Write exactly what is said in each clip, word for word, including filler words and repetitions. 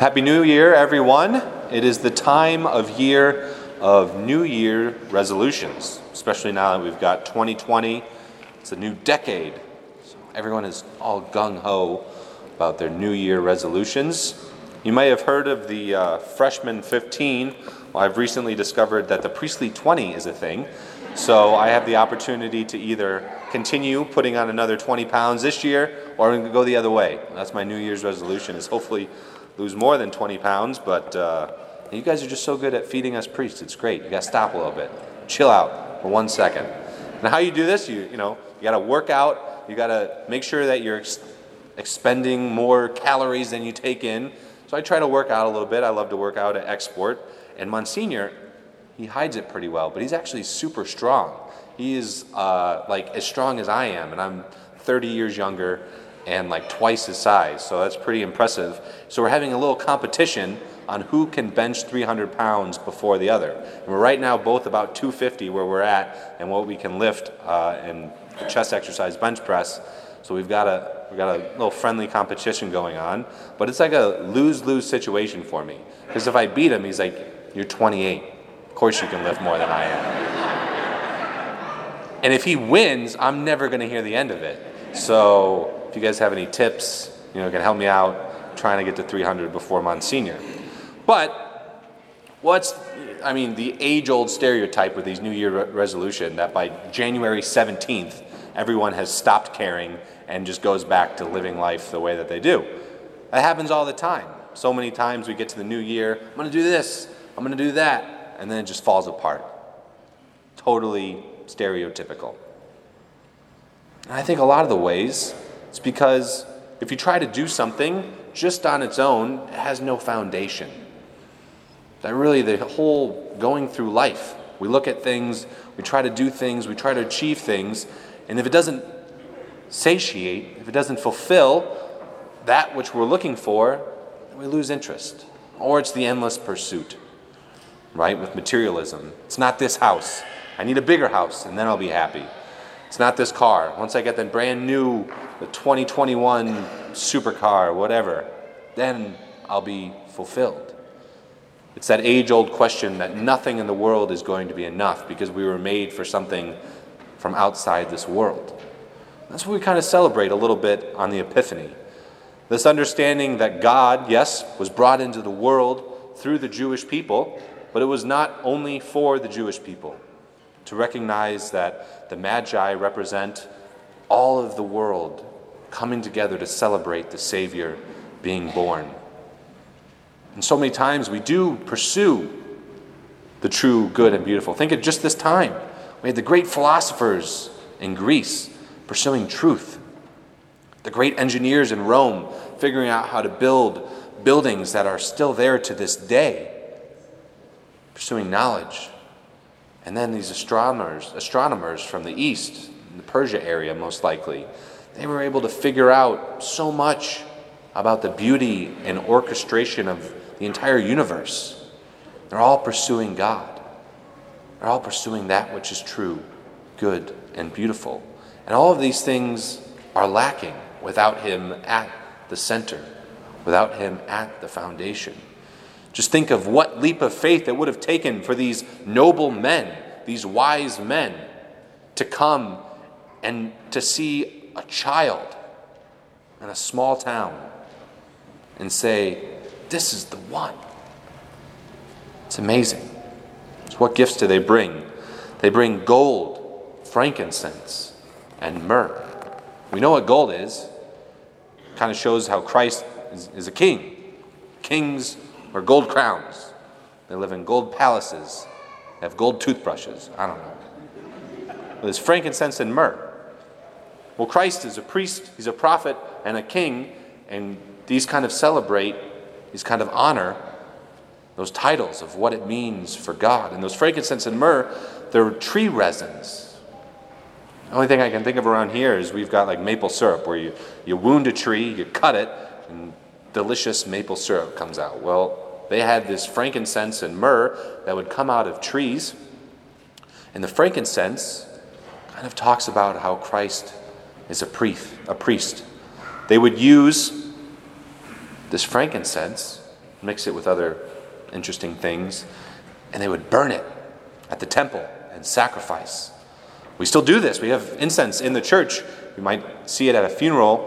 Happy New Year, everyone. It is the time of year of New Year resolutions, especially now that we've got twenty twenty. It's a new decade. So everyone is all gung-ho about their New Year resolutions. You may have heard of the uh, Freshman fifteen. Well, I've recently discovered that the Priestley twenty is a thing. So I have the opportunity to either continue putting on another twenty pounds this year, or I'm going to go the other way. That's my New Year's resolution, is hopefully lose more than twenty pounds. But uh, you guys are just so good at feeding us priests. It's great. You got to stop a little bit. Chill out for one second. And how you do this, you you know, you got to work out. You got to make sure that you're ex- expending more calories than you take in. So I try to work out a little bit. I love to work out at Export. And Monsignor, he hides it pretty well, but he's actually super strong. He is uh, like as strong as I am, and I'm thirty years younger and like twice his size, so that's pretty impressive. So we're having a little competition on who can bench three hundred pounds before the other. And we're right now both about two fifty where we're at and what we can lift uh, in the chest exercise bench press. So we've got a we've got a little friendly competition going on, but it's like a lose-lose situation for me. Because if I beat him, he's like, you're twenty-eight. Of course you can lift more than I am. And if he wins, I'm never going to hear the end of it. So if you guys have any tips, you know, can help me out trying to get to three hundred before Monsignor. But what's, I mean, the age-old stereotype with these New Year re- resolution that by January seventeenth, everyone has stopped caring and just goes back to living life the way that they do. That happens all the time. So many times we get to the new year, I'm going to do this, I'm going to do that. And then it just falls apart. Totally stereotypical. And I think a lot of the ways, it's because if you try to do something just on its own, it has no foundation. That really, the whole going through life, we look at things, we try to do things, we try to achieve things, and if it doesn't satiate, if it doesn't fulfill that which we're looking for, we lose interest. Or it's the endless pursuit. Right, with materialism. It's not this house. I need a bigger house, and then I'll be happy. It's not this car. Once I get that brand new, the twenty twenty-one supercar, whatever, then I'll be fulfilled. It's that age-old question that nothing in the world is going to be enough because we were made for something from outside this world. That's what we kind of celebrate a little bit on the Epiphany. This understanding that God, yes, was brought into the world through the Jewish people, but it was not only for the Jewish people, to recognize that the Magi represent all of the world coming together to celebrate the Savior being born. And so many times we do pursue the true, good, and beautiful. Think of just this time. We had the great philosophers in Greece pursuing truth. The great engineers in Rome figuring out how to build buildings that are still there to this day. Pursuing knowledge. And then these astronomers astronomers from the east, in the Persia area most likely, they were able to figure out so much about the beauty and orchestration of the entire universe. They're all pursuing God. They're all pursuing that which is true, good, and beautiful. And all of these things are lacking without Him at the center, without Him at the foundation. Just think of what leap of faith it would have taken for these noble men, these wise men, to come and to see a child in a small town and say, this is the one. It's amazing. So what gifts do they bring? They bring gold, frankincense, and myrrh. We know what gold is. It kind of shows how Christ is, is a king. Kings or gold crowns. They live in gold palaces. They have gold toothbrushes. I don't know. There's frankincense and myrrh. Well, Christ is a priest, he's a prophet, and a king, and these kind of celebrate, these kind of honor those titles of what it means for God. And those frankincense and myrrh, they're tree resins. The only thing I can think of around here is we've got like maple syrup, where you, you wound a tree, you cut it, and delicious maple syrup comes out. Well, they had this frankincense and myrrh that would come out of trees. And the frankincense kind of talks about how Christ is a priest. A priest. They would use this frankincense mix it with other interesting things, and they would burn it at the temple and sacrifice. We still do this. We have incense in the church. You might see it at a funeral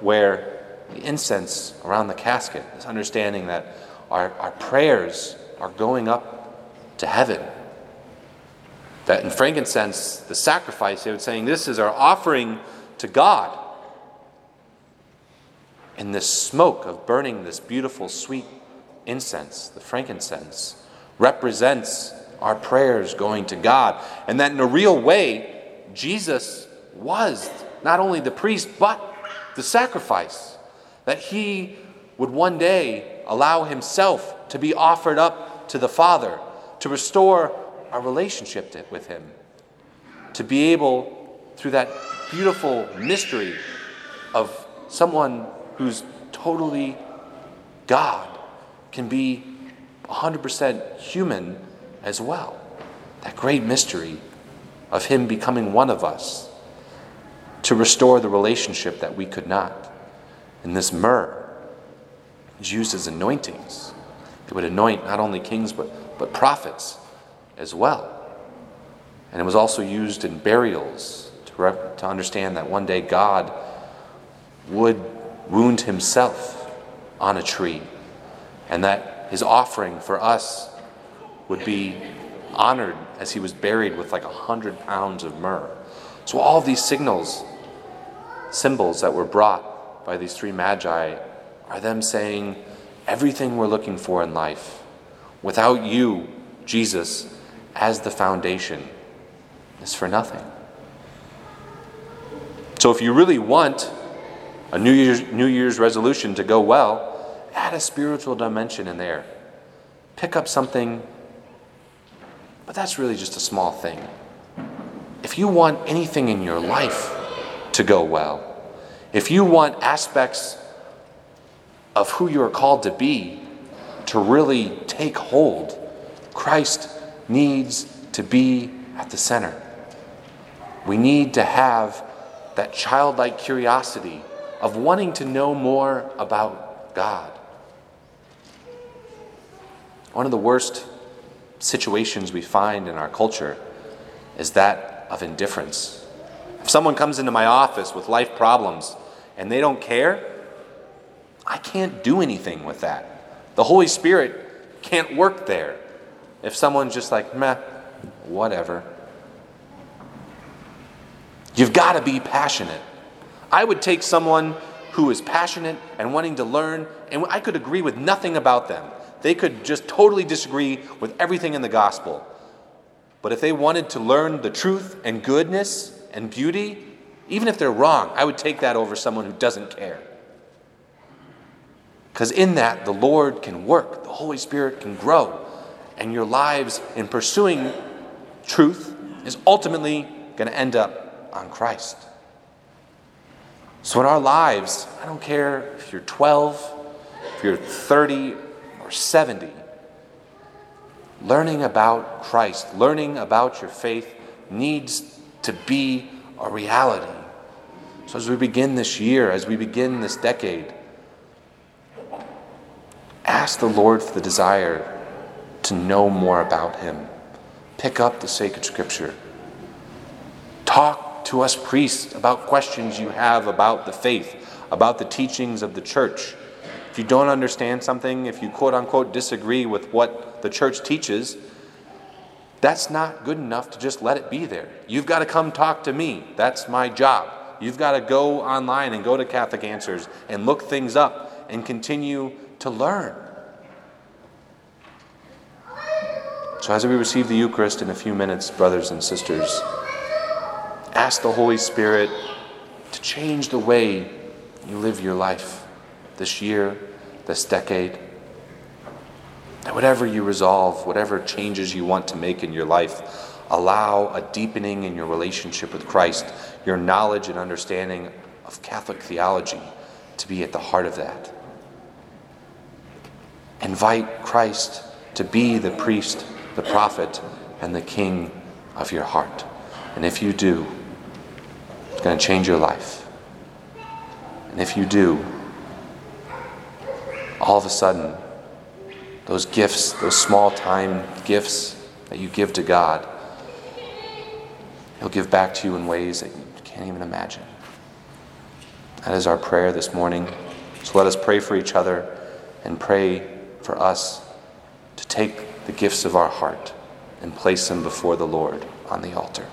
where the incense around the casket is understanding that our, our prayers are going up to heaven. That in frankincense, the sacrifice, they were saying, this is our offering to God. And this smoke of burning this beautiful, sweet incense, the frankincense, represents our prayers going to God. And that in a real way, Jesus was not only the priest, but the sacrifice. That he would one day allow himself to be offered up to the Father, to restore our relationship to, with him. To be able, through that beautiful mystery of someone who's totally God, can be one hundred percent human as well. That great mystery of him becoming one of us to restore the relationship that we could not. And this myrrh is used as anointings. It would anoint not only kings but, but prophets as well. And it was also used in burials to, rep- to understand that one day God would wound himself on a tree, and that his offering for us would be honored as he was buried with like a hundred pounds of myrrh. So all these signals, symbols that were brought by these three magi are them saying, everything we're looking for in life, without you, Jesus, as the foundation, is for nothing. So if you really want a New Year's, New Year's resolution to go well, add a spiritual dimension in there. Pick up something, but that's really just a small thing. If you want anything in your life to go well, if you want aspects of who you are called to be to really take hold, Christ needs to be at the center. We need to have that childlike curiosity of wanting to know more about God. One of the worst situations we find in our culture is that of indifference. If someone comes into my office with life problems and they don't care, I can't do anything with that. The Holy Spirit can't work there. If someone's just like, meh, whatever. You've got to be passionate. I would take someone who is passionate and wanting to learn, and I could agree with nothing about them. They could just totally disagree with everything in the gospel. But if they wanted to learn the truth and goodness and beauty, even if they're wrong, I would take that over someone who doesn't care. Because in that, the Lord can work, the Holy Spirit can grow, and your lives in pursuing truth is ultimately going to end up on Christ. So in our lives, I don't care if you're twelve, if you're thirty, or seventy, learning about Christ, learning about your faith needs to be a reality. So as we begin this year, as we begin this decade, ask the Lord for the desire to know more about him. Pick up the sacred scripture. Talk to us priests about questions you have about the faith, about the teachings of the church. If you don't understand something, if you quote-unquote disagree with what the church teaches, that's not good enough to just let it be there. You've got to come talk to me. That's my job. You've got to go online and go to Catholic Answers and look things up and continue to learn. So as we receive the Eucharist in a few minutes, brothers and sisters, ask the Holy Spirit to change the way you live your life this year, this decade. And whatever you resolve, whatever changes you want to make in your life, allow a deepening in your relationship with Christ, your knowledge and understanding of Catholic theology to be at the heart of that. Invite Christ to be the priest, the prophet, and the king of your heart. And if you do, it's going to change your life. And if you do, all of a sudden, those gifts, those small time gifts that you give to God, He'll give back to you in ways that you can't even imagine. That is our prayer this morning. So let us pray for each other and pray for us to take the gifts of our heart and place them before the Lord on the altar.